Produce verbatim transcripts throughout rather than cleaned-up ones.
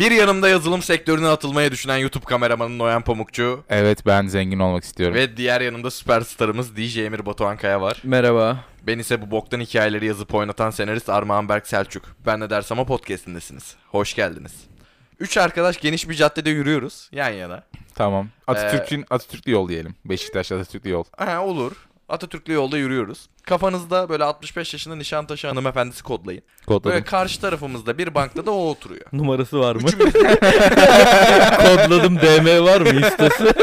Bir yanımda yazılım sektörüne atılmaya düşünen YouTube kameramanı Noyan Pamukçu. Evet, ben zengin olmak istiyorum. Ve diğer yanımda süperstarımız D J Emir Batu Ankaya var. Merhaba. Ben ise bu boktan hikayeleri yazıp oynatan senarist Armağan Berk Selçuk. Ben Ne Dersem O Podcast'indesiniz. Hoş geldiniz. Üç arkadaş geniş bir caddede yürüyoruz yan yana. Tamam. Atatürk'ün ee, Atatürklü yol diyelim. Beşiktaş Atatürklü yol. Ha, olur. Atatürklü yolda yürüyoruz. Kafanızda böyle altmış beş yaşında Nişantaşı hanımefendisi kodlayın. Kodladım. Böyle karşı tarafımızda bir bankta da o oturuyor. Numarası var mı? Üçümüz... Kodladım D M var mı instası?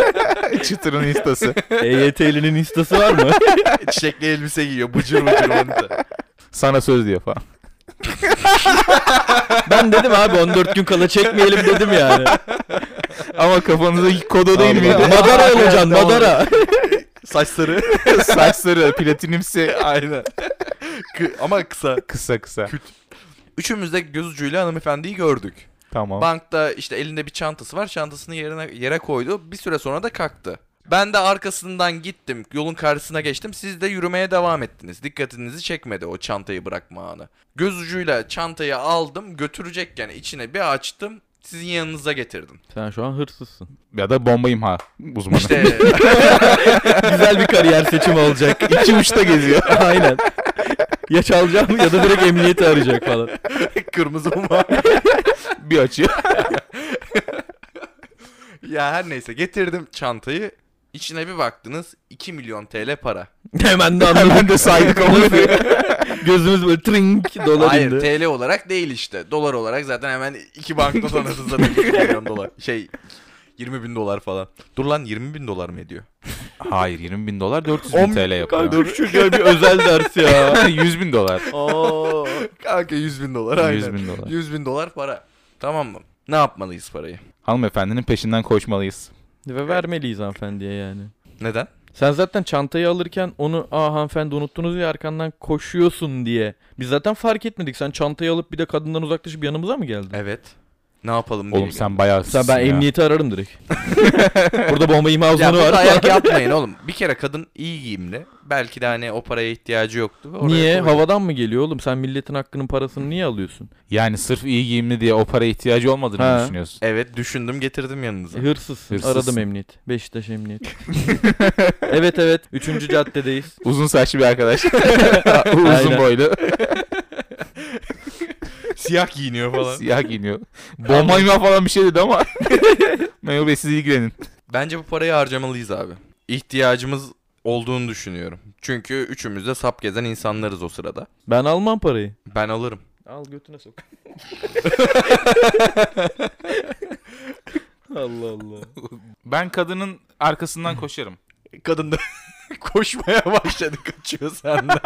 Çıtırın instası. E Y T'linin instası var mı? Çiçekli elbise giyiyor. Bıcır bıcır manita. Sana söz diyor falan. Ben dedim abi on dört gün kala çekmeyelim dedim yani. Ama kafanızdaki kodu değil miydi? Madara olacaksın, Madara. Saç sarı. Saç sarı. Platinimsi. Aynen. K- ama kısa. Kısa kısa. Küt. Üçümüz de göz ucuyla hanımefendiyi gördük. Tamam. Bankta işte elinde bir çantası var. Çantasını yerine yere koydu. Bir süre sonra da kalktı. Ben de arkasından gittim. Yolun karşısına geçtim. Siz de yürümeye devam ettiniz. Dikkatinizi çekmedi o çantayı bırakma anı. Göz ucuyla çantayı aldım. Götürecekken içine bir açtım. Sizin yanınıza getirdim. Sen şu an hırsızsın. Ya da bomba imha uzmanı. İşte. Güzel bir kariyer seçimi olacak. İki uçta geziyor. Aynen. Ya çalacağım ya da direkt emniyeti arayacak falan. Kırmızı bomba. Bir açıyor. Ya her neyse, getirdim çantayı. İçine bir baktınız, iki milyon T L para. Hemen de anladım. Hemen de saydık onu. Gözümüz böyle tring dolar. Hayır, indi. T L olarak değil işte. Dolar olarak zaten hemen iki bankta sanırsız zaten iki milyon dolar. Şey, yirmi bin dolar falan. Dur lan, yirmi bin dolar mı ediyor? Hayır, yirmi bin dolar dört yüz bin T L yapıyor. Dur şu gel bir özel ders ya. yüz bin dolar. Oo, kanka yüz bin dolar aynen. yüz bin dolar. yüz bin dolar para. Tamam mı? Ne yapmalıyız parayı? Hanımefendinin peşinden koşmalıyız. Ve vermeliyiz hanımefendiye yani. Neden? Sen zaten çantayı alırken onu aa hanımefendi unuttunuz ya arkandan koşuyorsun diye. Biz zaten fark etmedik. Sen çantayı alıp bir de kadından uzaklaşıp yanımıza mı geldin? Evet. Ne yapalım diye. Oğlum sen geldim. Bayağı sen ben ya. Emniyeti ararım direkt. Burada bomba imha uzmanı var. Ayak yapmayın oğlum. Bir kere kadın iyi giyimli. Belki de hani o paraya ihtiyacı yoktu. Oraya niye? Koyayım. Havadan mı geliyor oğlum? Sen milletin hakkının parasını niye alıyorsun? Yani sırf iyi giyimli diye o paraya ihtiyacı olmadığını ha. düşünüyorsun. Evet, düşündüm, getirdim yanınıza. Hırsız. Hırsız. Aradım emniyet. Beşiktaş emniyet. Evet evet. Üçüncü caddedeyiz. Uzun saçlı bir arkadaş. Uzun aynen. Boylu. Siyah giyiniyor falan. Siyah giyiniyor. Bomba imha falan bir şey dedi ama. Memur Bey, siz ilgilenin. Bence bu parayı harcamalıyız abi. İhtiyacımız olduğunu düşünüyorum. Çünkü üçümüz de sap gezen insanlarız o sırada. Ben almam parayı. Ben alırım. Al götüne sok. Allah Allah. Ben kadının arkasından koşarım. Kadın da koşmaya başladı, kaçıyor senden.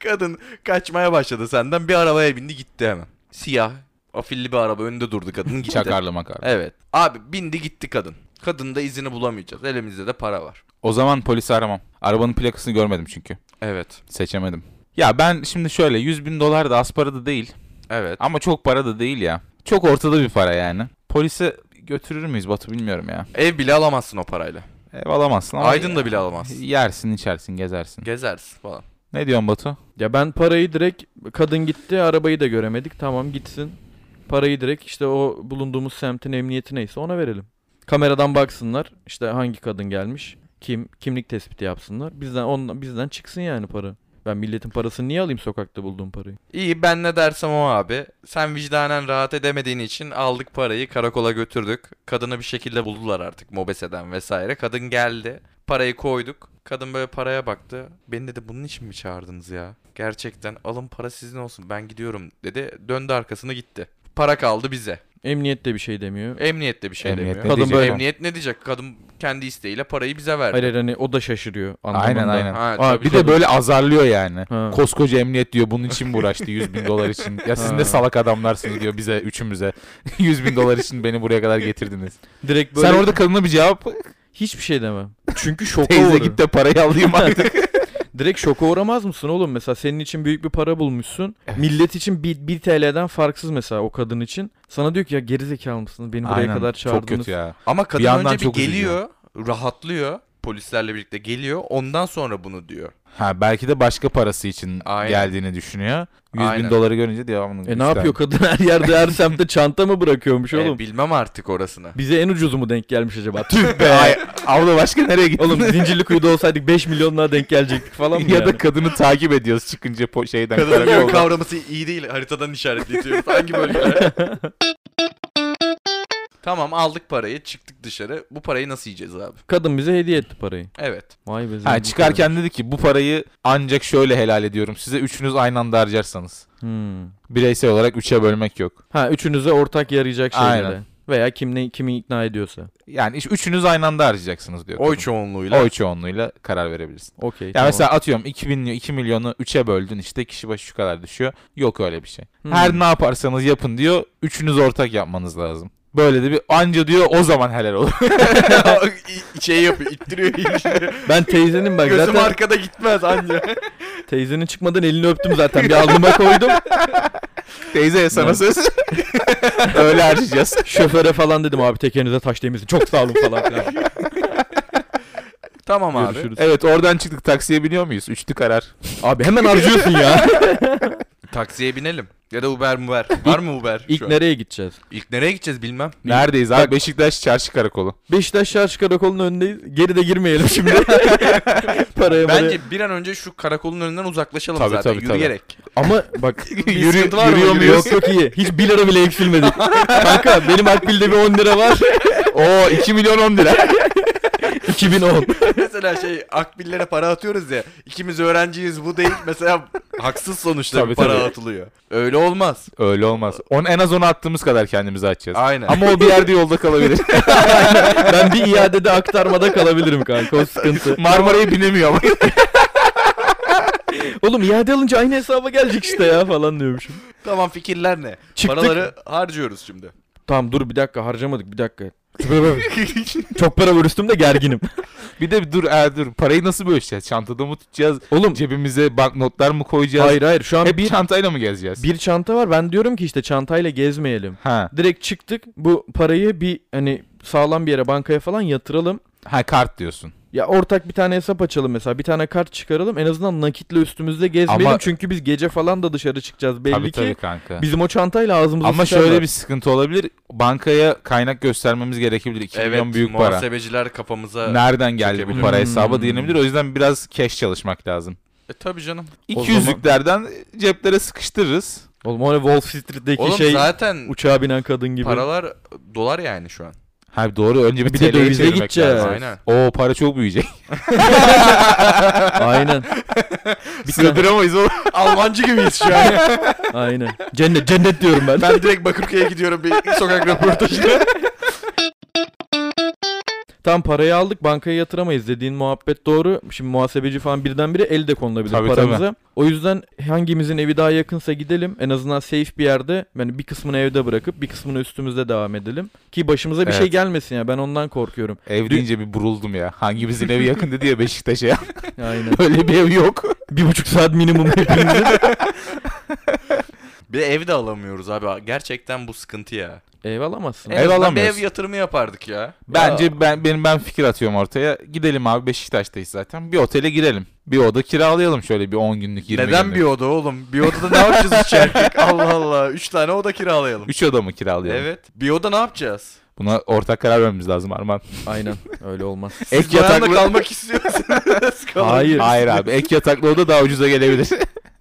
Kadın kaçmaya başladı senden. Bir arabaya bindi, gitti hemen. Siyah, afilli bir araba önünde durdu kadının, gitti. Çakarlı makarlı. Evet. Abi bindi gitti kadın. Kadın da izini bulamayacağız. Elimizde de para var. O zaman polisi aramam. Arabanın plakasını görmedim çünkü. Evet. Seçemedim. Ya ben şimdi şöyle, yüz bin dolar da az para da değil. Evet. Ama çok para da değil ya. Çok ortada bir para yani. Polise götürür müyüz Batu, bilmiyorum ya. Ev bile alamazsın o parayla. Ev alamazsın. Ama Aydın da bile alamazsın. Yersin, içersin, gezersin. Gezersin falan. Ne diyorsun Batu? Ya ben parayı direkt, kadın gitti, arabayı da göremedik. Tamam gitsin. Parayı direkt işte o bulunduğumuz semtin emniyeti neyse ona verelim. Kameradan baksınlar. İşte hangi kadın gelmiş? Kim? Kimlik tespiti yapsınlar. Bizden ondan bizden çıksın yani para. Ben milletin parasını niye alayım sokakta bulduğum parayı? İyi, ben ne dersem o abi. Sen vicdanen rahat edemediğin için aldık parayı, karakola götürdük. Kadını bir şekilde buldular artık Mobese'den vesaire. Kadın geldi. Parayı koyduk. Kadın böyle paraya baktı. Beni dedi, bunun için mi çağırdınız ya? Gerçekten alın, para sizin olsun, ben gidiyorum dedi. Döndü arkasına gitti. Para kaldı bize. Emniyet de bir şey demiyor. Emniyet de bir şey emniyet demiyor. Kadın böyle, emniyet ne diyecek? Kadın kendi isteğiyle parayı bize verdi. Hayır hani o da şaşırıyor. Anlamında. Aynen aynen. Ha, Aa, bir de böyle azarlıyor yani. Ha. Koskoca emniyet diyor, bunun için mi uğraştı yüz bin dolar için? Ya siz de salak adamlarsınız diyor bize, üçümüze. yüz bin dolar için beni buraya kadar getirdiniz. Direkt böyle... Sen orada kadına bir cevap... Hiçbir şey demem. Çünkü şoka uğradım. Teyze git de parayı alayım artık. Direkt şoka uğramaz mısın oğlum? Mesela senin için büyük bir para bulmuşsun. Evet. Millet için bir T L'den farksız mesela o kadın için. Sana diyor ki ya gerizekalı mısınız? Beni aynen. Buraya kadar çağırdınız. Çok kötü ya. Ama kadın bir önce bir geliyor, üzücü. Rahatlıyor. polislerle birlikte geliyor. Ondan sonra bunu diyor. Ha, belki de başka parası için aynen geldiğini düşünüyor. yüz bin doları görünce devamını. E ne yapıyor kadın, her yerde her semtte çanta mı bırakıyormuş oğlum? E, bilmem artık orasına. Bize en ucuzu mu denk gelmiş acaba? Tüh be. Ay, abla başka nereye gittin? Oğlum Zincirlikuyu'da olsaydık beş milyonluğa denk gelecektik falan mı? Ya yani? Da kadını takip ediyoruz çıkınca po- şeyden. Kadının kavraması iyi değil, haritadan işaretletiyoruz. Hangi bölgeler? Tamam, aldık parayı, çıktık dışarı. Bu parayı nasıl yiyeceğiz abi? Kadın bize hediye etti parayı. Evet. Vay be. Ha, çıkarken kadar dedi ki bu parayı ancak şöyle helal ediyorum size, üçünüz aynı anda harcarsanız. Hmm. Bireysel olarak üçe bölmek yok. Ha, üçünüze ortak yarayacak şeylere. Aynen. Veya kim ne, kimi ikna ediyorsa. Yani üçünüz aynı anda harcayacaksınız diyor. Oy kadın çoğunluğuyla. Oy çoğunluğuyla karar verebilirsin. Okey. Yani tamam. Mesela atıyorum iki milyonu üçe böldün, işte kişi başı şu kadar düşüyor. Yok öyle bir şey. Hmm. Her ne yaparsanız yapın diyor, üçünüz ortak yapmanız lazım. Böyle de bir anca diyor o zaman helal olur. Şey yapıyor, ittiriyor. Ben teyzenin bak gözüm zaten... arkada gitmez anca. Teyzenin çıkmadan elini öptüm zaten. Bir alnıma koydum. Teyze sana söz. Öyle harcayacağız. Şoföre falan dedim abi tekerinize taş değmesin. Çok sağ olun falan filan. Tamam abi. Görüşürüz. Evet, oradan çıktık, taksiye biniyor muyuz? Üçlü karar. Abi hemen harcıyorsun ya. Taksiye binelim. Ya da Uber mi var? Var mı Uber? İlk nereye gideceğiz? İlk nereye gideceğiz bilmem. Neredeyiz abi? Bak, Beşiktaş Çarşı Karakolu. Beşiktaş Çarşı Karakolu'nun önündeyiz. Geri de girmeyelim şimdi. Paraya bence buraya bir an önce şu karakolun önünden uzaklaşalım tabii, zaten. Tabii, yürüyerek. Tabii. Ama bak yürü, yürüyor muyuz? Yok yok iyi. Hiç bir lira bile eksilmedi. Kanka benim akbilde bir on lira var. Oo iki milyon on lira. iki bin on. Mesela şey akbillere para atıyoruz ya. İkimiz öğrenciyiz, bu değil. Mesela haksız sonuçta tabii, para tabii atılıyor. Öyle olmaz. Öyle olmaz. On, en az onu attığımız kadar kendimizi açacağız. Aynen. Ama o bir yerde yolda kalabilir. Ben bir iadede aktarmada kalabilirim kanka. O sıkıntı. Marmara'ya binemiyor ama. Oğlum iade alınca aynı hesaba gelecek işte ya falan diyormuşum. Tamam, fikirler ne? Çıktık. Paraları harcıyoruz şimdi. Tamam dur bir dakika, harcamadık bir dakika. Çok para var üstümde, gerginim. Bir de dur e, dur parayı nasıl bölüşeceğiz? Çantada mı tutacağız? Oğlum cebimize banknotlar mı koyacağız? Hayır hayır, şu an hep bir çantayla mı gezeceğiz? Bir çanta var, ben diyorum ki işte çantayla gezmeyelim. Ha. Direkt çıktık, bu parayı bir hani sağlam bir yere, bankaya falan yatıralım. Ha, kart diyorsun. Ya ortak bir tane hesap açalım mesela. Bir tane kart çıkaralım. En azından nakitle üstümüzde gezmeyelim. Ama... Çünkü biz gece falan da dışarı çıkacağız. Belli tabii, ki tabii kanka. Bizim o çantayla ağzımızı ama şöyle var bir sıkıntı olabilir. Bankaya kaynak göstermemiz gerekebilir. iki evet, milyon büyük para. Evet, muhasebeciler kafamıza... Nereden geldi bu para hesaba diyenebilir. O yüzden biraz cash çalışmak lazım. E tabii canım. iki yüzlüklerden zaman... ceplere sıkıştırırız. Oğlum o Wall Street'deki oğlum, şey... zaten uçağa binen kadın gibi. Paralar dolar yani şu an. Ha doğru, önce bir, bir de dövize gideceğiz. Aynen. Oo, para çok büyüyecek. Aynen. Sığdıramayız oğlum. Almancı gibiyiz şu an. Aynen. Cennet cennet diyorum ben. Ben direkt Bakırköy'e gidiyorum bir sokak röportajına. Tam parayı aldık, bankaya yatıramayız dediğin muhabbet doğru. Şimdi muhasebeci falan birdenbire el de konulabilir tabii, paramıza. Tabii. O yüzden hangimizin evi daha yakınsa gidelim. En azından safe bir yerde, yani bir kısmını evde bırakıp bir kısmını üstümüzde devam edelim. Ki başımıza bir evet şey gelmesin ya, ben ondan korkuyorum. Ev deyince bir buruldum ya. Hangimizin evi yakındı diye Beşiktaş'a ya. Aynen. Öyle bir ev yok. Bir buçuk saat minimum hepimizin. Bir de ev de alamıyoruz abi. Gerçekten bu sıkıntı ya. Ev alamazsın. Ev alamıyoruz. Ev yatırımı yapardık ya. Bence ya. ben benim ben fikir atıyorum ortaya. Gidelim abi, Beşiktaş'tayız zaten. Bir otele girelim. Bir oda kiralayalım şöyle bir on günlük yirmi Neden günlük. Bir oda oğlum? Bir odada ne yapacağız üç erkek? Allah Allah. üç tane oda kiralayalım. üç oda mı kiralayalım? Evet. Bir oda ne yapacağız? Buna ortak karar vermemiz lazım Arman. Aynen. Öyle olmaz. Ek Siz yataklı kalmak istiyorsunuz. Hayır. Hayır abi. Ek yataklı oda daha ucuza gelebilir.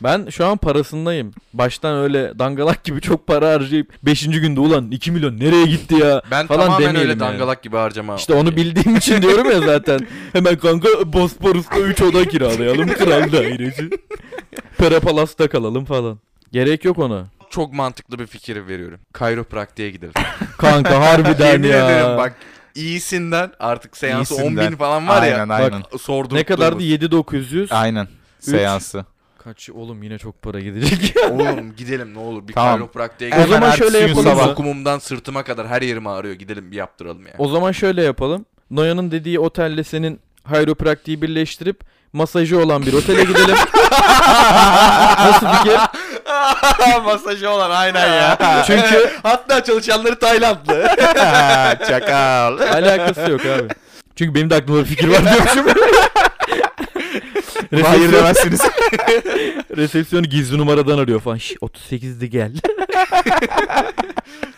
Ben şu an parasındayım. Baştan öyle dangalak gibi çok para harcayıp beşinci günde ulan iki milyon nereye gitti ya ben falan demeyelim. Ben tamamen öyle dangalak yani gibi harcama. İşte onu bildiğim için diyorum ya zaten. Hemen kanka Bosporus'ta üç oda kiralayalım. Kral dairesi. Pera Palas'ta kalalım falan. Gerek yok ona. Çok mantıklı bir fikir veriyorum. Kayropraktiğe gidelim. Kanka harbiden yemin ya. Yemin ederim bak. İyisinden artık seansı on bin falan var aynen, ya. Aynen. Bak, sordum. Ne kadardı? yedi bin dokuz yüz Aynen. üç Seansı. Kaç oğlum, yine çok para gidecek. Oğlum gidelim ne olur, bir tamam kayropraktiğe gidelim. O zaman şöyle yapalım. Dokumumdan sırtıma kadar her yerim ağrıyor, gidelim bir yaptıralım yani. O zaman şöyle yapalım. Noyan'ın dediği otelle senin kayropraktiği birleştirip masajı olan bir otele gidelim. Nasıl fikir? Masajı olan aynen ya. Çünkü hatta çalışanları Taylandlı. Çakal. Alakası yok abi. Çünkü benim de aklımda bir fikir var diyormuşum. Hayır demezsiniz. Resepsiyonu gizli numaradan arıyor falan. Şşş otuz sekizde gel.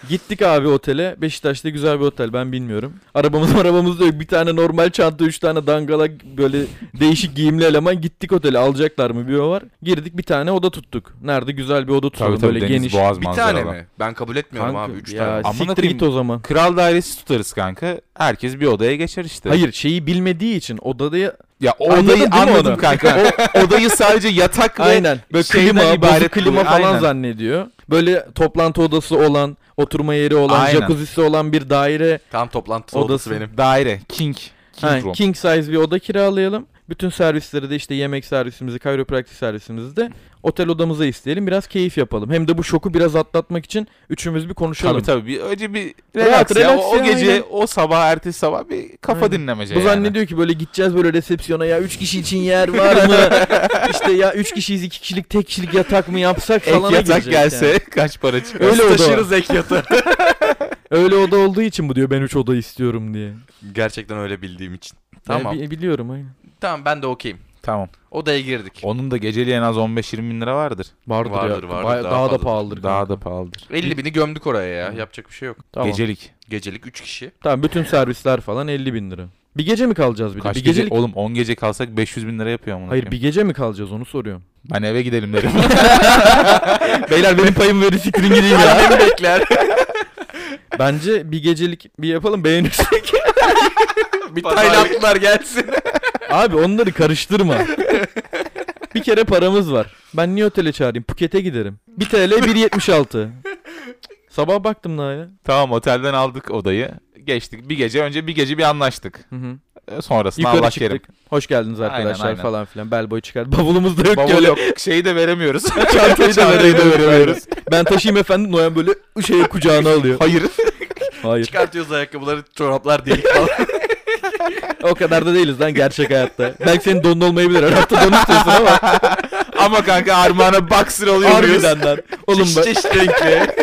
Gittik abi otele. Beşiktaş'ta güzel bir otel, ben bilmiyorum. Arabamız arabamız da yok. Bir tane normal çanta, üç tane dangala, böyle değişik giyimli eleman. Gittik otele, alacaklar mı bir o var. Girdik, bir tane oda tuttuk. Nerede güzel bir oda tutalım böyle deniz, geniş. Boğaz bir tane alan. Mi? Ben kabul etmiyorum kanka, abi üç ya, tane. Siktir Aman git o zaman. Kral dairesi tutarız kanka. Herkes bir odaya geçer işte. Hayır şeyi bilmediği için odada... Ya o odayı anladım kanka. O odayı sadece yatak ve aynen. Böyle klima, ibaret klima falan aynen. Zannediyor. Böyle toplantı odası olan, oturma yeri olan, aynen. Jacuzzi'si olan bir daire. Tam toplantı odası, odası benim. Daire, king. King, aynen, king size bir oda kiralayalım. Bütün servisleri de işte yemek servisimizi, kayropraktik servisimizi de otel odamıza isteyelim. Biraz keyif yapalım. Hem de bu şoku biraz atlatmak için üçümüz bir konuşalım. Tabii tabii. Bir, önce bir relax ya. O, o gece, aynen. O sabah, ertesi sabah bir kafa aynen. Dinlemece. Bu yani. Zannediyor ki böyle gideceğiz böyle resepsiyona, ya üç kişi için yer var mı? İşte ya üç kişiyiz, iki kişilik, tek kişilik yatak mı yapsak falan. Ek yatak gelse yani. Kaç para çıkar? Öyle oda. Taşırız ek yatağı. Öyle oda olduğu için bu diyor, ben üç oda istiyorum diye. Gerçekten öyle bildiğim için. Tamam. E, biliyorum aynen. Tamam ben de okeyim. Tamam. Odaya girdik. Onun da geceliği en az on beş yirmi bin lira vardır. Vardır vardır. vardır daha, daha pahalıdır. da pahalıdır. Daha da pahalıdır. elli bini gömdük oraya ya. Hmm. Yapacak bir şey yok. Tamam. Gecelik. Gecelik üç kişi. Tamam bütün servisler falan elli bin lira. Bir gece mi kalacağız bir de? Bir gece, gecelik... Oğlum on gece kalsak beş yüz bin lira yapıyor. Hayır bakayım. Bir gece mi kalacağız onu soruyorum. Ben eve gidelim derim. Beyler benim payımı verin, fikrin gideyim ya. Beni bekler. Bence bir gecelik bir yapalım, beğenirsek. Bir Taylandlılar gelsin. Abi onları karıştırma. Bir kere paramız var. Ben niye otele çağırayım? Phuket'e giderim. bir T L bir yetmiş altı. Sabah baktım daha ya. Tamam otelden aldık odayı. Geçtik. Bir gece önce bir gece bir anlaştık. Hı hı. Sonrasında Allah kerim. Hoş geldiniz arkadaşlar aynen, aynen. Falan filan. Bel boyu çıkar. Bavulumuz da yok. Bavul yok. Şeyi de veremiyoruz. Çantayı da veremiyoruz. Ben taşıyayım efendim. Noyan böyle şeyi kucağına alıyor. Hayır. Hayır. Çıkartıyoruz ayakkabıları, çoraplar değil falan. O kadar da değiliz lan gerçek hayatta. Belki senin donun olmayabilir. Her hafta don istiyorsun ama. Ama kanka Armağan'a boxer oluyor. Harbiden lan. Oğlum bak. Çeşit renkli.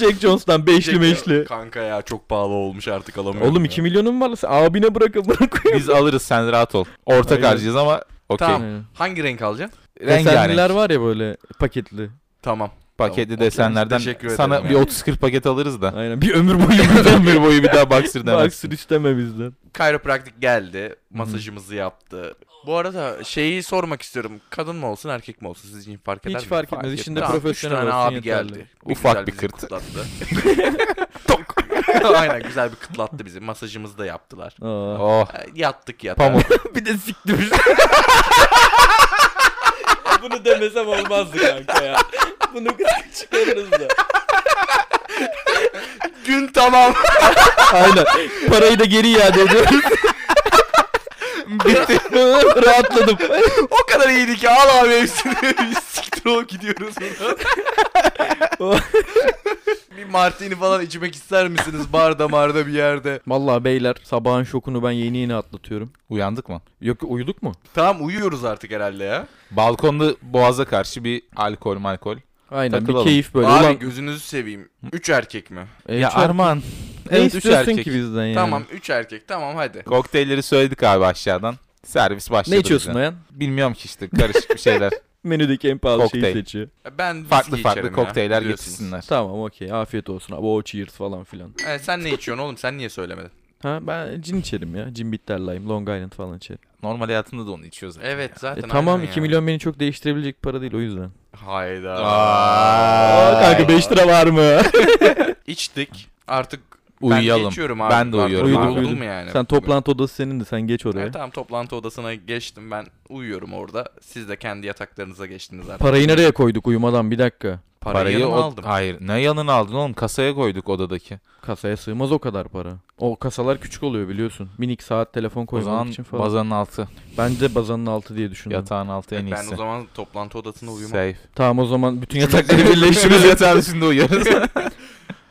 Jack Johnson'dan beşli meşli. Kanka ya çok pahalı olmuş artık alamıyorum. Oğlum iki milyonun var. Abine bırakıp koyayım. Biz alırız, sen rahat ol. Ortak harcayacağız ama okey. Tamam. Hangi renk alacaksın? Desenliler var ya böyle paketli. Tamam. Paketli tamam, desenlerden sana bir yani. otuz kırk paket alırız da. Aynen. Bir ömür boyu bir ömür boyu bir daha boxer demez. Boxer isteme bizden. Kayropraktik geldi. Masajımızı hmm. yaptı. Bu arada şeyi sormak istiyorum. Kadın mı olsun, erkek mi olsun? Sizin fark eder mi? Hiç mi? fark etmez. İşinde tamam, profesyonel olsun abi yeterli. Geldi. Bir ufak bir kırt. Tok. Aynen güzel bir kıtlattı bizi. Masajımızı da yaptılar. Oh. Yattık yatağa. Bir de sikti bizi. Bunu demesem olmazdı kanka ya. Bunu çıkarırız da. Gün tamam. Aynen. Parayı da geri iade ediyoruz. Bitti. Rahatladım. O kadar iyiydi ki al abi hepsini. Siktir ol gidiyoruz. Bir martini falan içmek ister misiniz? Barda marda bir yerde. Vallahi beyler sabahın şokunu ben yeni yeni atlatıyorum. Uyandık mı? Yok uyuduk mu? Tamam uyuyoruz artık herhalde ya. Balkonda Boğaz'a karşı bir alkol malkol. Aynen takılalım. Bir keyif böyle. Abi ulan... gözünüzü seveyim. Üç erkek mi? E, ya Armağan. Ne evet, istiyorsun erkek. Ki bizden yani? Tamam üç erkek tamam hadi. Kokteylleri söyledik abi aşağıdan. Servis başladı. Ne içiyorsun Noyan? Bilmiyorum ki işte karışık bir şeyler. Menüdeki en pahalı Kokteyl. Şeyi seçiyor. Ben farklı farklı kokteyller getirsinler. Tamam okey afiyet olsun abi o cheers falan filan. E, sen ne içiyorsun oğlum sen niye söylemedin? Ha ben cin içerim ya. Cin bitter lime, Long Island falan içerim. Normal hayatında da onu içiyoruz. Evet zaten. E, tamam iki yani. milyon beni çok değiştirebilecek para değil o yüzden. Hayda. Aa, kanka beş lira var mı? İçtik artık uyuyalım. Ben geçiyorum abi. Ben de uyuyorum. Uyudum, uyudum. Uyudum yani. Sen toplantı odası senin de sen geç oraya. Evet, tamam toplantı odasına geçtim ben uyuyorum orada. Siz de kendi yataklarınıza geçtiniz artık. Parayı nereye koyduk uyumadan bir dakika. Parayı, Parayı o... aldım. Hayır ne yanına aldın oğlum kasaya koyduk odadaki. Kasaya sığmaz o kadar para. O kasalar küçük oluyor biliyorsun. Minik saat telefon koymak için falan. O zaman bazanın altı. Bence bazanın altı diye düşündüm. Yatağın altı en iyisi. Ben o zaman toplantı odasında uyumam. Safe. Tamam o zaman bütün yatakları birleştiririz yatağın üstünde uyuyoruz.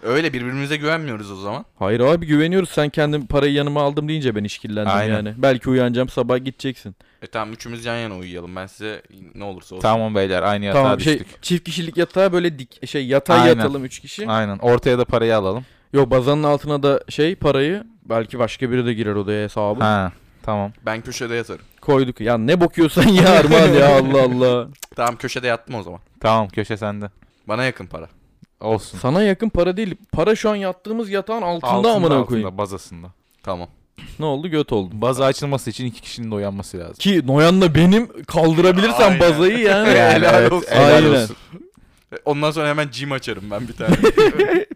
Öyle birbirimize güvenmiyoruz o zaman. Hayır abi güveniyoruz. Sen kendin parayı yanıma aldım deyince ben işkillendim aynen. Yani. Belki uyanacağım sabah gideceksin. E tamam üçümüz yan yana uyuyalım. Ben size ne olursa olsun. Tamam beyler aynı yatağa tamam, düştük. Şey, çift kişilik yatağa böyle dik şey yatağa aynen. Yatalım üç kişi. Aynen ortaya da parayı alalım. Yok, bazanın altına da şey parayı, belki başka biri de girer odaya hesabı. Ha, tamam. Ben köşede yatarım. Koyduk. Ya ne bakıyorsan ya Arman ya, Allah Allah. Tamam, köşede yatma o zaman. Tamam, köşe sende. Bana yakın para. Olsun. Sana yakın para değil. Para şu an yattığımız yatağın altında, altında amına koyayım. Altında, bazasında. Tamam. Ne oldu? Göt oldu. Baza açılması için iki kişinin de uyanması lazım. Ki Noyan'la benim kaldırabilirsem aynen bazayı yani. Helal evet, olsun. Helal aynen olsun. Ondan sonra hemen gym açarım ben bir tane.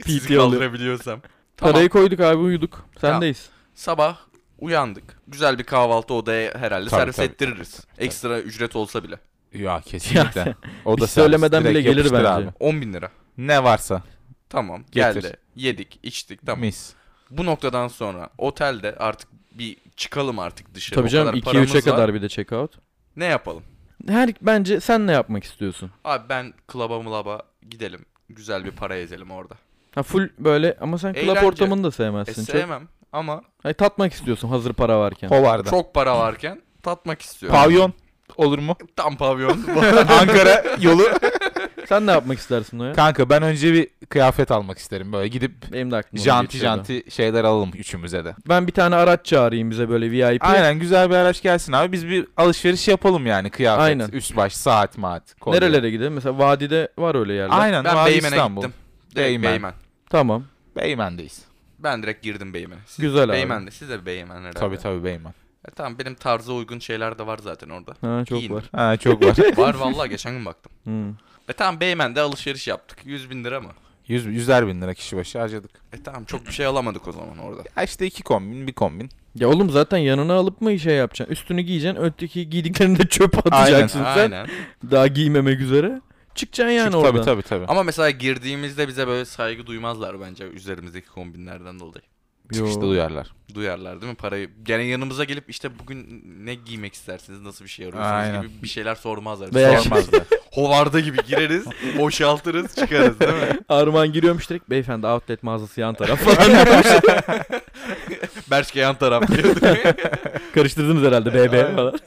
Sizi kaldırabiliyorsam. Tamam. Parayı koyduk abi, uyuduk. Sendeyiz. Tamam. Sabah uyandık. Güzel bir kahvaltı odaya herhalde tabii, servis tabii, ettiririz. Tabii, tabii. Ekstra ücret olsa bile. Ya kesinlikle. O da söylemeden bile gelir bence. Abi. on bin lira. Ne varsa. Tamam. Getir. Geldi. Yedik, içtik. Tamam. Mis. Bu noktadan sonra otelde artık bir çıkalım artık dışarı. Tabii canım, iki üçe kadar bir de check out. Ne yapalım? Her, bence sen ne yapmak istiyorsun? Abi ben klaba mlaba gidelim. Güzel bir para ezelim orada. Ha full böyle, ama sen klap ortamını da sevmezsin. E, sevmem çok, ama. Hayır, tatmak istiyorsun hazır para varken. Hovarda. Çok para varken tatmak istiyorum. Pavyon olur mu? Tam pavyon. Ankara yolu. Sen ne yapmak istersin Noyan? Kanka ben önce bir kıyafet almak isterim. Böyle gidip janti janti şeyler alalım üçümüze de. Ben bir tane araç çağırayım bize böyle V I P. Aynen, güzel bir araç gelsin abi. Biz bir alışveriş yapalım yani. Kıyafet, aynen, üst baş, saat, maat. Kolye. Nerelere gidelim? Mesela vadide var öyle yerler. Aynen. Ben Beymen'e gittim. Beymen. Beymen. Tamam. Beymen'deyiz. Ben direkt girdim Beymen'e. Siz güzel Beymen'de. Abi. Beymen'de. Siz de Beymen herhalde. Tabii tabii Beymen. E tamam, benim tarza uygun şeyler de var zaten orada. Ha çok İyiyim. var. Ha çok var. Var vallahi, geçen gün baktım. Hmm. E tamam, Beymen'de alışveriş yaptık. yüz bin lira mı? Yüz, yüzer bin lira kişi başı harcadık. E tamam, çok bir şey alamadık o zaman orada. Ya işte iki kombin, bir kombin. Ya oğlum zaten yanına alıp mı şey yapacaksın? Üstünü giyeceksin, öteki giydiklerini de çöp atacaksın aynen, sen. Aynen. Daha giymemek üzere. Çıkacaksın yani. Çık, orada. Tabii tabii tabii. Ama mesela girdiğimizde bize böyle saygı duymazlar bence üzerimizdeki kombinlerden dolayı. Çıkışta duyarlar. Duyarlar değil mi? Parayı yani yanımıza gelip işte bugün ne giymek istersiniz, nasıl bir şey arıyorsunuz aynen gibi bir şeyler sormazlar. Veya sormazlar. Hovarda gibi gireriz, boşaltırız, çıkarız değil mi? Armağan giriyormuş direkt, beyefendi outlet mağazası yan taraf falan yapmış. Bershka yan taraf. Karıştırdınız herhalde B B falan.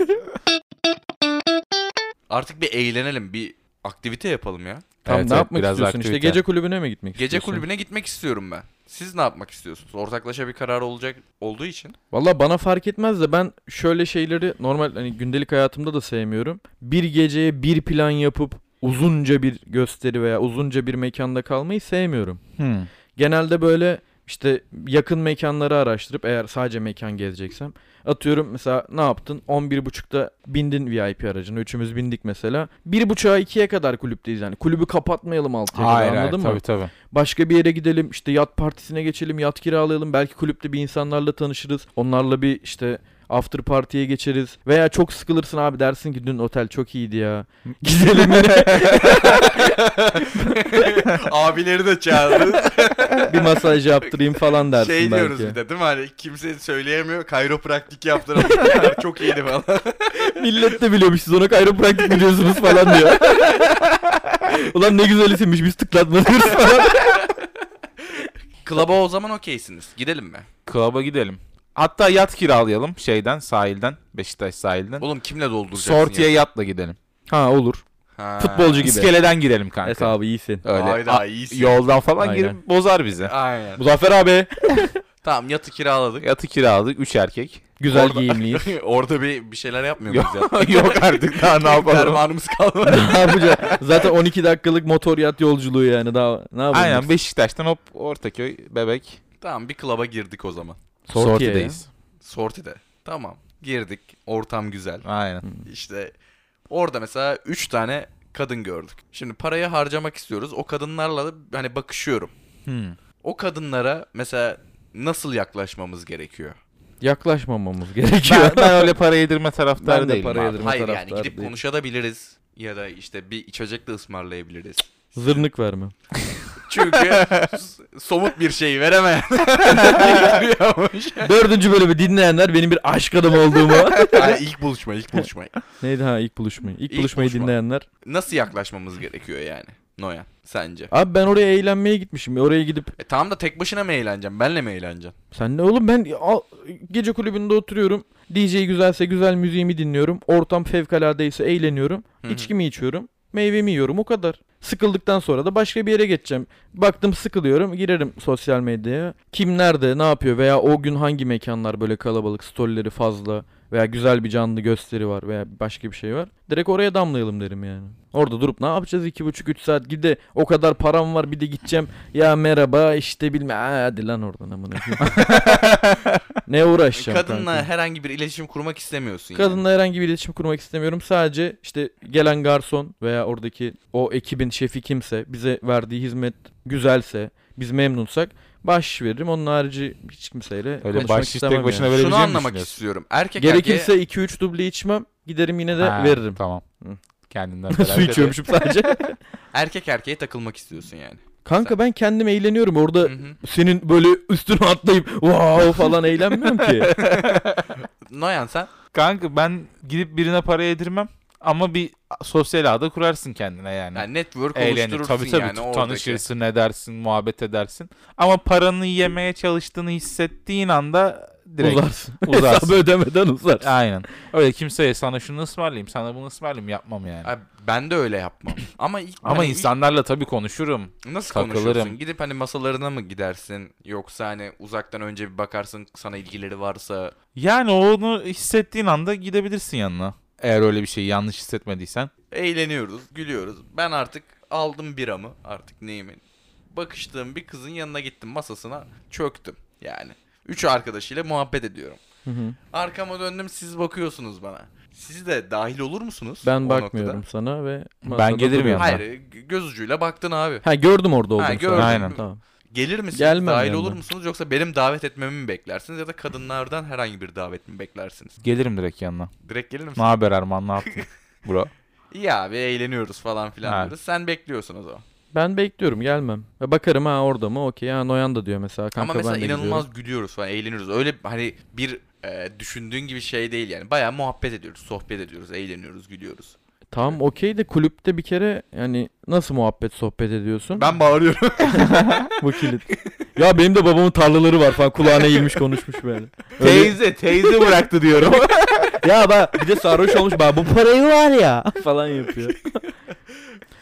Artık bir eğlenelim, bir aktivite yapalım ya. Tam evet, ne evet, yapmak istiyorsun? İşte gece kulübüne mi gitmek gece istiyorsun? Gece kulübüne gitmek istiyorum ben. Siz ne yapmak istiyorsunuz? Ortaklaşa bir karar olacak olduğu için. Valla bana fark etmez de ben şöyle şeyleri normal hani gündelik hayatımda da sevmiyorum. Bir geceye bir plan yapıp uzunca bir gösteri veya uzunca bir mekanda kalmayı sevmiyorum. Hmm. Genelde böyle işte yakın mekanları araştırıp, eğer sadece mekan gezeceksem, atıyorum mesela ne yaptın? on bir buçukta bindin V I P aracına. Üçümüz bindik mesela. bir buçuğa ikiye kadar kulüpteyiz yani. Kulübü kapatmayalım altıya kadar, anladın hayır, mı? Tabii, tabii. Başka bir yere gidelim. İşte yat partisine geçelim. Yat kiralayalım. Belki kulüpte bir insanlarla tanışırız. Onlarla bir işte after party'ye geçeriz. Veya çok sıkılırsın abi, dersin ki dün otel çok iyiydi ya. Gidelim yine. Abileri de çağırırız. Bir masaj yaptırayım falan dersin belki. Şey diyoruz belki bir de değil mi? Hani kimse söyleyemiyor. Kayropraktik yaptıralım. Çok iyiydi falan. Millet de biliyormuş, siz ona kayropraktik biliyorsunuz falan diyor. Ulan ne güzel isimmiş, biz tıklatmadınız falan. Klaba o zaman okeysiniz. Gidelim mi? Klaba gidelim. Hatta yat kiralayalım şeyden, sahilden, Beşiktaş sahilden. Oğlum kimle dolduracaksın? Sortiye yani? Yatla gidelim. Ha olur. Ha. Futbolcu gibi. İskeleden gidelim kanka. Es abi iyisin. Öyle. Hayda, A- iyisin. Yoldan falan aynen girip bozar bizi. Aynen. Muzaffer abi. Tamam, yatı kiraladık. Yatı kiraladık. Üç erkek. Güzel orada giyimliyiz. Orada bir bir şeyler yapmıyor muyuz ya? Yok artık, daha ne yapalım? Dermanımız kalmadı. Ne yapacağız? Zaten on iki dakikalık motor yat yolculuğu yani, daha ne yapalım? Aynen, Beşiktaş'tan hop Ortaköy, Bebek. Tamam, bir klaba girdik o zaman. Sortideyiz. Sortide. Tamam. Girdik. Ortam güzel. Aynen. İşte orada mesela üç tane kadın gördük. Şimdi parayı harcamak istiyoruz. O kadınlarla da hani bakışıyorum. Hmm. O kadınlara mesela nasıl yaklaşmamız gerekiyor? Yaklaşmamamız gerekiyor. Ben, ben öyle para yedirme taraftarı değilim. Para yedirme Hayır yani gidip değil. konuşabiliriz. Ya da işte bir içecek de ısmarlayabiliriz. Zırnık verme. Çünkü somut bir şey veremeyen. Dördüncü bölümü dinleyenler benim bir aşk adamı olduğumu. Yani ilk buluşma, ilk buluşma. Neydi ha ilk buluşma? İlk, ilk buluşmayı buluşma dinleyenler. Nasıl yaklaşmamız gerekiyor yani Noyan sence? Abi ben oraya eğlenmeye gitmişim. Oraya gidip. E tamam da tek başına mı eğleneceğim? Benle mi eğleneceğim? Sen ne oğlum, ben gece kulübünde oturuyorum. D J güzelse güzel müziğimi dinliyorum. Ortam fevkaladeyse eğleniyorum. Hı-hı. İçkimi içiyorum. meyvemi yiyorum, o kadar. Sıkıldıktan sonra da başka bir yere geçeceğim. Baktım sıkılıyorum, girerim sosyal medyaya. Kim nerede, ne yapıyor veya o gün hangi mekanlar böyle kalabalık, storyleri fazla veya güzel bir canlı gösteri var veya başka bir şey var. Direkt oraya damlayalım derim yani. Orada durup ne yapacağız iki buçuk üç saat, gide o kadar param var bir de gideceğim. Ya merhaba işte bilme, ha, hadi lan oradan amına. Ne uğraşacağım? Kadınla kanka? Herhangi bir iletişim kurmak istemiyorsun. Kadınla yani. Herhangi bir iletişim kurmak istemiyorum. Sadece işte gelen garson veya oradaki o ekibin şefi kimse, bize verdiği hizmet güzelse, biz memnunsak baş veririm. Onun harici hiç kimseyle öyle konuşmak istemem. Başına yani. Şunu anlamak istiyorum. Erkek gerekirse erkeğe... iki üç duble içmem. Giderim yine de ha, veririm. Tamam. Hı. Kendinden su içiyormuşum sadece. Erkek erkeğe takılmak istiyorsun yani. Kanka sen. Ben kendim eğleniyorum. Orada hı hı. Senin böyle üstüne atlayıp wow falan eğlenmiyorum ki. Noyan sen? Kanka ben gidip birine para yedirmem. Ama bir sosyal ağda kurarsın kendine yani. Yani network eğlenir. Oluşturursun tabii, tabii, yani. Tabii tabii tanışırsın, edersin, muhabbet edersin. Ama paranı yemeye çalıştığını hissettiğin anda direkt uzarsın. uzarsın. Hesabı ödemeden uzarsın. Aynen. Öyle kimseye sana şunu ısmarlayayım, sana bunu ısmarlayayım yapmam yani. Abi ben de öyle yapmam. Ama ilk, ama hani insanlarla ilk... tabii konuşurum. Nasıl takılırım. Konuşursun? Gidip hani masalarına mı gidersin? Yoksa hani uzaktan önce bir bakarsın sana ilgileri varsa. Yani onu hissettiğin anda gidebilirsin yanına. Eğer öyle bir şeyi yanlış hissetmediysen. Eğleniyoruz, gülüyoruz. Ben artık aldım biramı, artık neyimi. Bakıştığım bir kızın yanına gittim, masasına çöktüm yani. Üç arkadaşıyla muhabbet ediyorum. Hı hı. Arkama döndüm, siz bakıyorsunuz bana. Siz de dahil olur musunuz? Ben bakmıyorum noktada? Sana ve... Ben gelirim yanına. Hayır, göz ucuyla baktın abi. Ha gördüm orada olduğunu. Ha gördüm. Aynen, tamam. Gelir misiniz? Gelmem dahil yanına. Olur musunuz? Yoksa benim davet etmemi mi beklersiniz? Ya da kadınlardan herhangi bir davet mi beklersiniz? Gelirim direkt yanına. Direkt gelir misin? Ne haber Arman? Ne yaptın? Bro. İyi abi, eğleniyoruz falan filan evet. Diyoruz. Sen bekliyorsun o zaman. Ben bekliyorum, gelmem. Bakarım ha orada mı? Okey ha, Noyan da diyor mesela. Kanka, ama mesela ben inanılmaz gidiyorum. Gülüyoruz falan, eğleniyoruz. Öyle hani bir e, düşündüğün gibi şey değil yani. Bayağı muhabbet ediyoruz, sohbet ediyoruz, eğleniyoruz, gülüyoruz. Tamam okey de kulüpte bir kere yani nasıl muhabbet sohbet ediyorsun? Ben bağırıyorum. Bu kilit. Ya benim de babamın tarlaları var falan, kulağına eğilmiş konuşmuş böyle. Öyle... Teyze teyze bıraktı diyorum. Ya bak bir de sarhoş olmuş, bak bu parayı var ya falan yapıyor.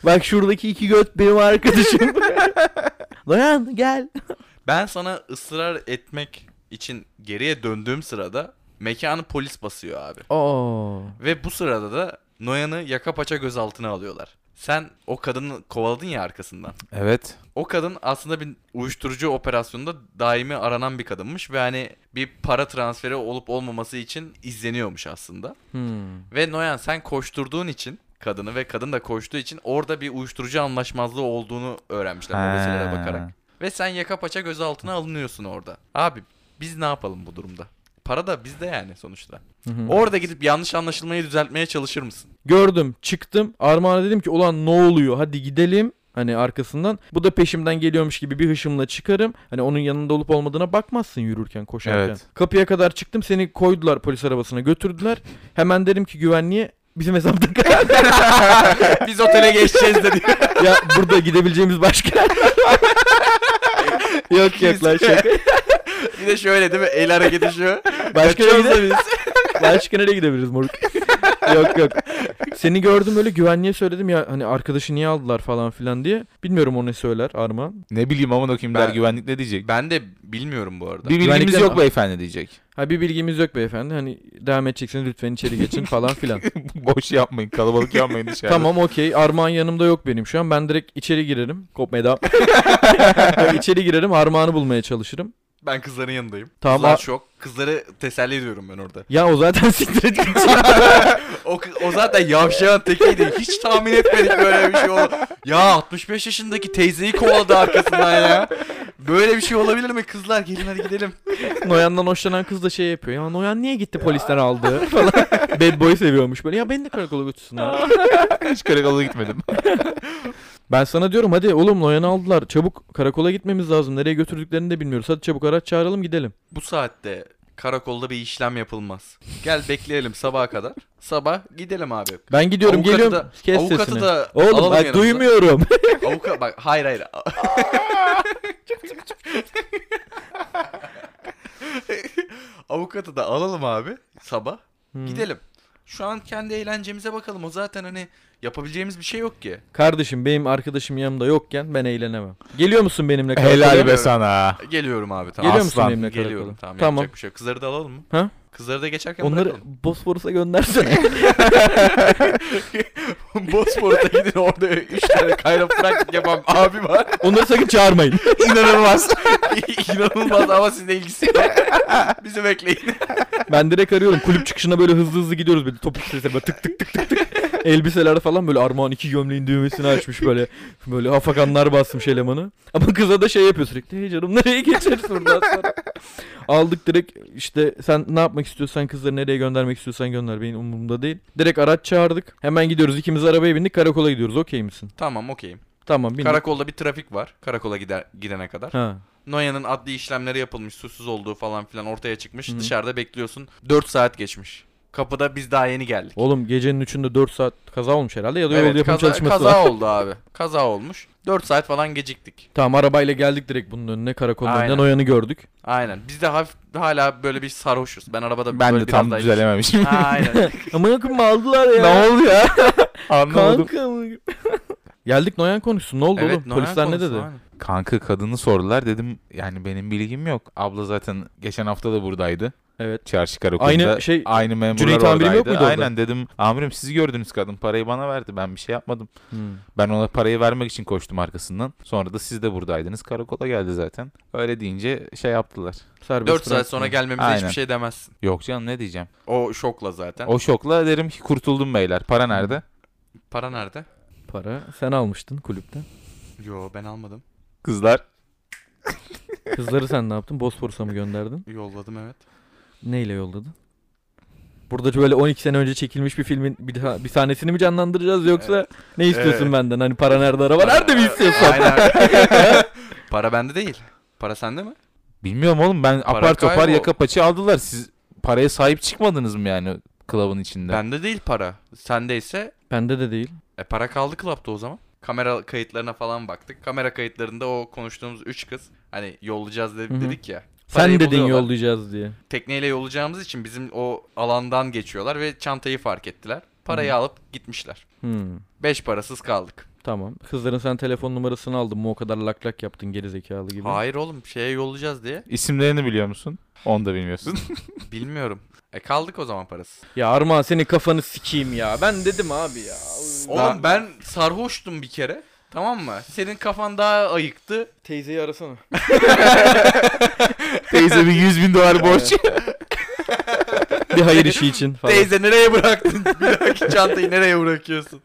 Bak şuradaki iki göt benim arkadaşım. Dayan gel. Ben sana ısrar etmek için geriye döndüğüm sırada mekanı polis basıyor abi. Oo. Ve bu sırada da Noyan'ı yaka paça gözaltına alıyorlar. Sen o kadını kovaladın ya arkasından. Evet. O kadın aslında bir uyuşturucu operasyonunda daimi aranan bir kadınmış. Ve hani bir para transferi olup olmaması için izleniyormuş aslında. Hmm. Ve Noyan sen koşturduğun için kadını ve kadın da koştuğu için orada bir uyuşturucu anlaşmazlığı olduğunu öğrenmişler. Mobeselere bakarak. Ve sen yaka paça gözaltına alınıyorsun orada. Abi biz ne yapalım bu durumda? Para da bizde yani sonuçta. Hı hı. Orada gidip yanlış anlaşılmayı düzeltmeye çalışır mısın? Gördüm, çıktım. Armağan'a dedim ki ulan ne oluyor? Hadi gidelim. Hani arkasından. Bu da peşimden geliyormuş gibi bir hışımla çıkarım. Hani onun yanında olup olmadığına bakmazsın yürürken, koşarken. Evet. Kapıya kadar çıktım. Seni koydular polis arabasına, götürdüler. Hemen derim ki güvenliğe bizim hesapta kaldı. Biz otele geçeceğiz dedi. Ya burada gidebileceğimiz başka. Yok yok lan şaka. Bir de şöyle değil mi? El hareketi şu. Başka nereye gidebiliriz? Başka nereye gidebiliriz moruk? Yok yok. Seni gördüm öyle, güvenliğe söyledim ya hani arkadaşı niye aldılar falan filan diye. Bilmiyorum o ne söyler Armağan. Ne bileyim aman okuyayım der, güvenlik ne diyecek? Ben de bilmiyorum bu arada. Bir bilgimiz güvenlikten... yok beyefendi diyecek. Ha bir bilgimiz yok beyefendi. Hani devam edeceksiniz lütfen içeri geçin falan filan. Boş yapmayın, kalabalık yapmayın dışarıda. Tamam okey. Armağan yanımda yok benim şu an. Ben direkt içeri girerim. Kopmaya devam. Yani içeri girerim, Armağan'ı bulmaya çalışırım. Ben kızların yanındayım. Tamam. Kızlar şok. Kızları teselli ediyorum ben orada. Ya o zaten siktir etmiş. o, o zaten yavşağın tekiydi. Hiç tahmin etmedik böyle bir şey. O, ya altmış beş yaşındaki teyzeyi kovaladı arkasından ya. Böyle bir şey olabilir mi? Kızlar gelin hadi gidelim. Noyan'dan hoşlanan kız da şey yapıyor. Ya Noyan niye gitti polisten aldı falan. Bad boy seviyormuş böyle. Ya beni de karakola götürsünler. Hiç karakola gitmedim. Ben sana diyorum hadi oğlum Noyan'ı aldılar. Çabuk karakola gitmemiz lazım. Nereye götürdüklerini de bilmiyoruz. Hadi çabuk araç çağıralım gidelim. Bu saatte karakolda bir işlem yapılmaz. Gel bekleyelim sabaha kadar. Sabah gidelim abi. Ben gidiyorum avukatı geliyorum. Da, kes avukatı sesini. Da oğlum bak duymuyorum. Avukat bak hayır hayır. Avukatı da alalım abi sabah. Hmm. Gidelim. Şu an kendi eğlencemize bakalım. O zaten hani yapabileceğimiz bir şey yok ki. Kardeşim benim arkadaşım yanımda yokken ben eğlenemem. Geliyor musun benimle karakola? Helal be sana. Geliyorum abi, tamam. Geliyor musun benimle karakola? Geliyorum, tamam, tamam. Yapacak bir şey yok. Kızları da alalım mı? Ha? Kızları da geçerken onları bırakalım. Onları Bosporus'a göndersene. Bosporus'a gidin, orada üç tane kayra fraktik yapan abi var. Onları sakın çağırmayın. İnanılmaz. İnanılmaz ama sizin ilgisi yok. Bizi bekleyin. Ben direkt arıyorum. Kulüp çıkışına böyle hızlı hızlı gidiyoruz. Böyle topuk sesle böyle tık tık tık tık tık. Elbiselerde falan böyle Armağan iki gömleğin düğmesini açmış böyle. Böyle hafakanlar basmış elemanı. Ama kıza da şey yapıyor sürekli. Hey canım, nereye geçeriz buradan sonra? Aldık direkt işte, sen ne yapmak istiyorsan, kızları nereye göndermek istiyorsan gönder. Benim umurumda değil. Direkt araç çağırdık. Hemen gidiyoruz. İkimiz arabaya bindik. Karakola gidiyoruz. Okey misin? Tamam, okeyim. Tamam, bindik. Karakolda bir trafik var. Karakola gider, gidene kadar. Ha. Noyan'ın adli işlemleri yapılmış. Suçsuz olduğu falan filan ortaya çıkmış. Hı-hı. Dışarıda bekliyorsun. dört saat geçmiş. Kapıda biz daha yeni geldik. Oğlum gecenin üçünde dört saat kaza olmuş herhalde, ya da evet, yol yapım kaza, çalışması kaza var. Kaza oldu abi. Kaza olmuş. dört saat falan geciktik. Tamam, arabayla geldik direkt bunun önüne. Karakolun önünden Noyan'ı gördük. Aynen. Biz de hafif hala böyle bir sarhoşuz. Ben arabada ben böyle biraz daha... Ben de tam düzelememişim. Aynen. Ama yakın mı aldılar ya? Ne oldu ya? Anlamadım. Geldik, Noyan konuşsun. Ne oldu evet, oğlum? Noyan polisler konusu, ne dedi? Aynen. Kanka kadını sordular, dedim yani benim bilgim yok. Abla zaten geçen hafta da buradaydı. Evet. Çarşı Karakol'da. Aynı şey. Aynı memurlar Cüneyt oradaydı. Yok muydu? Aynen orada? Dedim. Amirim sizi gördünüz, kadın parayı bana verdi. Ben bir şey yapmadım. Hmm. Ben ona parayı vermek için koştum arkasından. Sonra da siz de buradaydınız. Karakola geldi zaten. Öyle deyince şey yaptılar. Serbest dört saat sonra gelmemize aynen. Hiçbir şey demezsin. Yok canım, ne diyeceğim. O şokla zaten. O şokla derim ki kurtuldum beyler. Para nerede? Para nerede? Para sen almıştın kulüpten. Yo, ben almadım. Kızlar. Kızları sen ne yaptın? Bosporus'a mı gönderdin? Yolladım, evet. Neyle yolladın? Burada böyle on iki sene önce çekilmiş bir filmin bir, bir sahnesini mi canlandıracağız yoksa evet. Ne istiyorsun evet. Benden? Hani para nerede, araba nerede mi istiyorsun? Para bende değil. Para sende mi? Bilmiyorum oğlum, ben para apar topar yaka paça aldılar. Siz paraya sahip çıkmadınız mı yani klubun içinde? Bende değil para. Sendeyse? Bende de değil. E para kaldı klubda o zaman. Kamera kayıtlarına falan baktık. Kamera kayıtlarında o konuştuğumuz üç kız hani yollayacağız dedi, dedik ya. Sen dedin yollayacağız diye. Tekneyle yollayacağımız için bizim o alandan geçiyorlar ve çantayı fark ettiler. Parayı hmm. alıp gitmişler. Hmm. Beş parasız kaldık. Tamam. Kızların sen telefon numarasını aldın mı? O kadar lak lak yaptın gerizekalı gibi. Hayır oğlum, şeye yollayacağız diye. İsimlerini biliyor musun? Onu da bilmiyorsun. Bilmiyorum. E kaldık o zaman parasız. Ya Armağan senin kafanı sikeyim ya. Ben dedim abi ya. Oğlum ben sarhoştum bir kere. Tamam mı? Senin kafan daha ayıktı. Teyzeyi arasana. Teyze bir yüz bin dolar borç. Bir hayır işi için falan. Teyze nereye bıraktın? Bir dahaki çantayı nereye bırakıyorsun?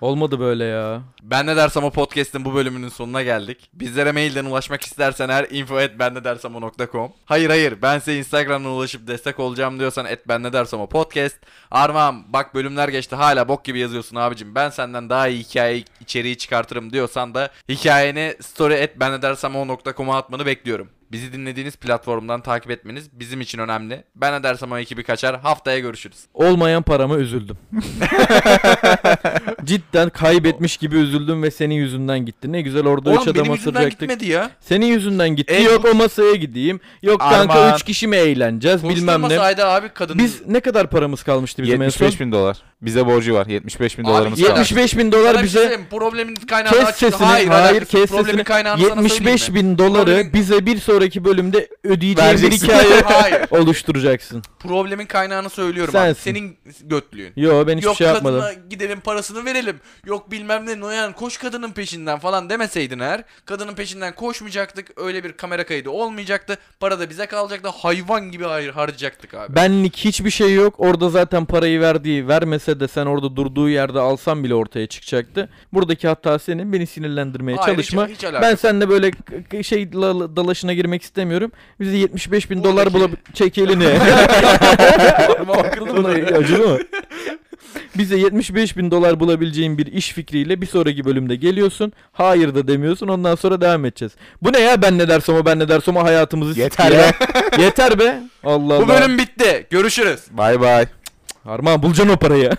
Olmadı böyle ya. Ben Ne Dersem O Podcast'ın bu bölümünün sonuna geldik. Bizlere mailden ulaşmak istersen her info at ben ne dersem o nokta com. Hayır hayır, ben size Instagram'dan ulaşıp destek olacağım diyorsan et Ben Ne Dersem O Podcast. Armağan bak bölümler geçti hala bok gibi yazıyorsun abicim. Ben senden daha iyi hikaye içeriği çıkartırım diyorsan da hikayeni story at ben ne dersem o nokta com'a atmanı bekliyorum. Bizi dinlediğiniz platformdan takip etmeniz bizim için önemli. Ben Ne Dersem O ekibi kaçar. Haftaya görüşürüz. Olmayan parama üzüldüm. Cidden kaybetmiş gibi üzüldüm ve senin yüzünden gitti. Ne güzel orada üç adam asıracaktık. Senin yüzünden gitti. E, Yok bu... o masaya gideyim. Yok Arman. Kanka üç kişi mi eğleneceğiz bilmem ne. Abi, kadın... Biz ne kadar paramız kalmıştı bizim en son? yetmiş beş bin dolar. Bize borcu var. yetmiş beş bin dolarımız kaldı. yetmiş beş bin dolar bize. Problemin kaynağı kes sesini. Hayır, hayır kes sesini. yetmiş beş bin doları bize bir soru sonraki bölümde ödeyeceğin bir hikaye oluşturacaksın. Problemin kaynağını söylüyorum. Sensin. Senin götlüğün. Yo, ben hiçbir yok, şey yapmadım. Yok kadına gidelim parasını verelim. Yok bilmem ne Noyan koş kadının peşinden falan demeseydin eğer. Kadının peşinden koşmayacaktık. Öyle bir kamera kaydı olmayacaktı. Para da bize kalacaktı. Hayvan gibi hayır harcayacaktık abi. Benlik hiçbir şey yok. Orada zaten parayı verdiği vermese de sen orada durduğu yerde alsan bile ortaya çıkacaktı. Buradaki hatta senin beni sinirlendirmeye hayır, çalışma. Hiç, hiç ben seninle böyle şey dalaşına girip girmek istemiyorum. Bize yetmiş beş bin dolar bulup çek elini. Acı mı? Bize yetmiş beş bin dolar bulabileceğin bir iş fikriyle bir sonraki bölümde geliyorsun. Hayır da demiyorsun. Ondan sonra devam edeceğiz. Bu ne ya? Ben ne dersem o, ben ne dersem o hayatımızı yeter ya. Yeter be. Allah Allah. Bu bölüm bitti. Görüşürüz. Bay bay. Armağan bulacaksın o parayı.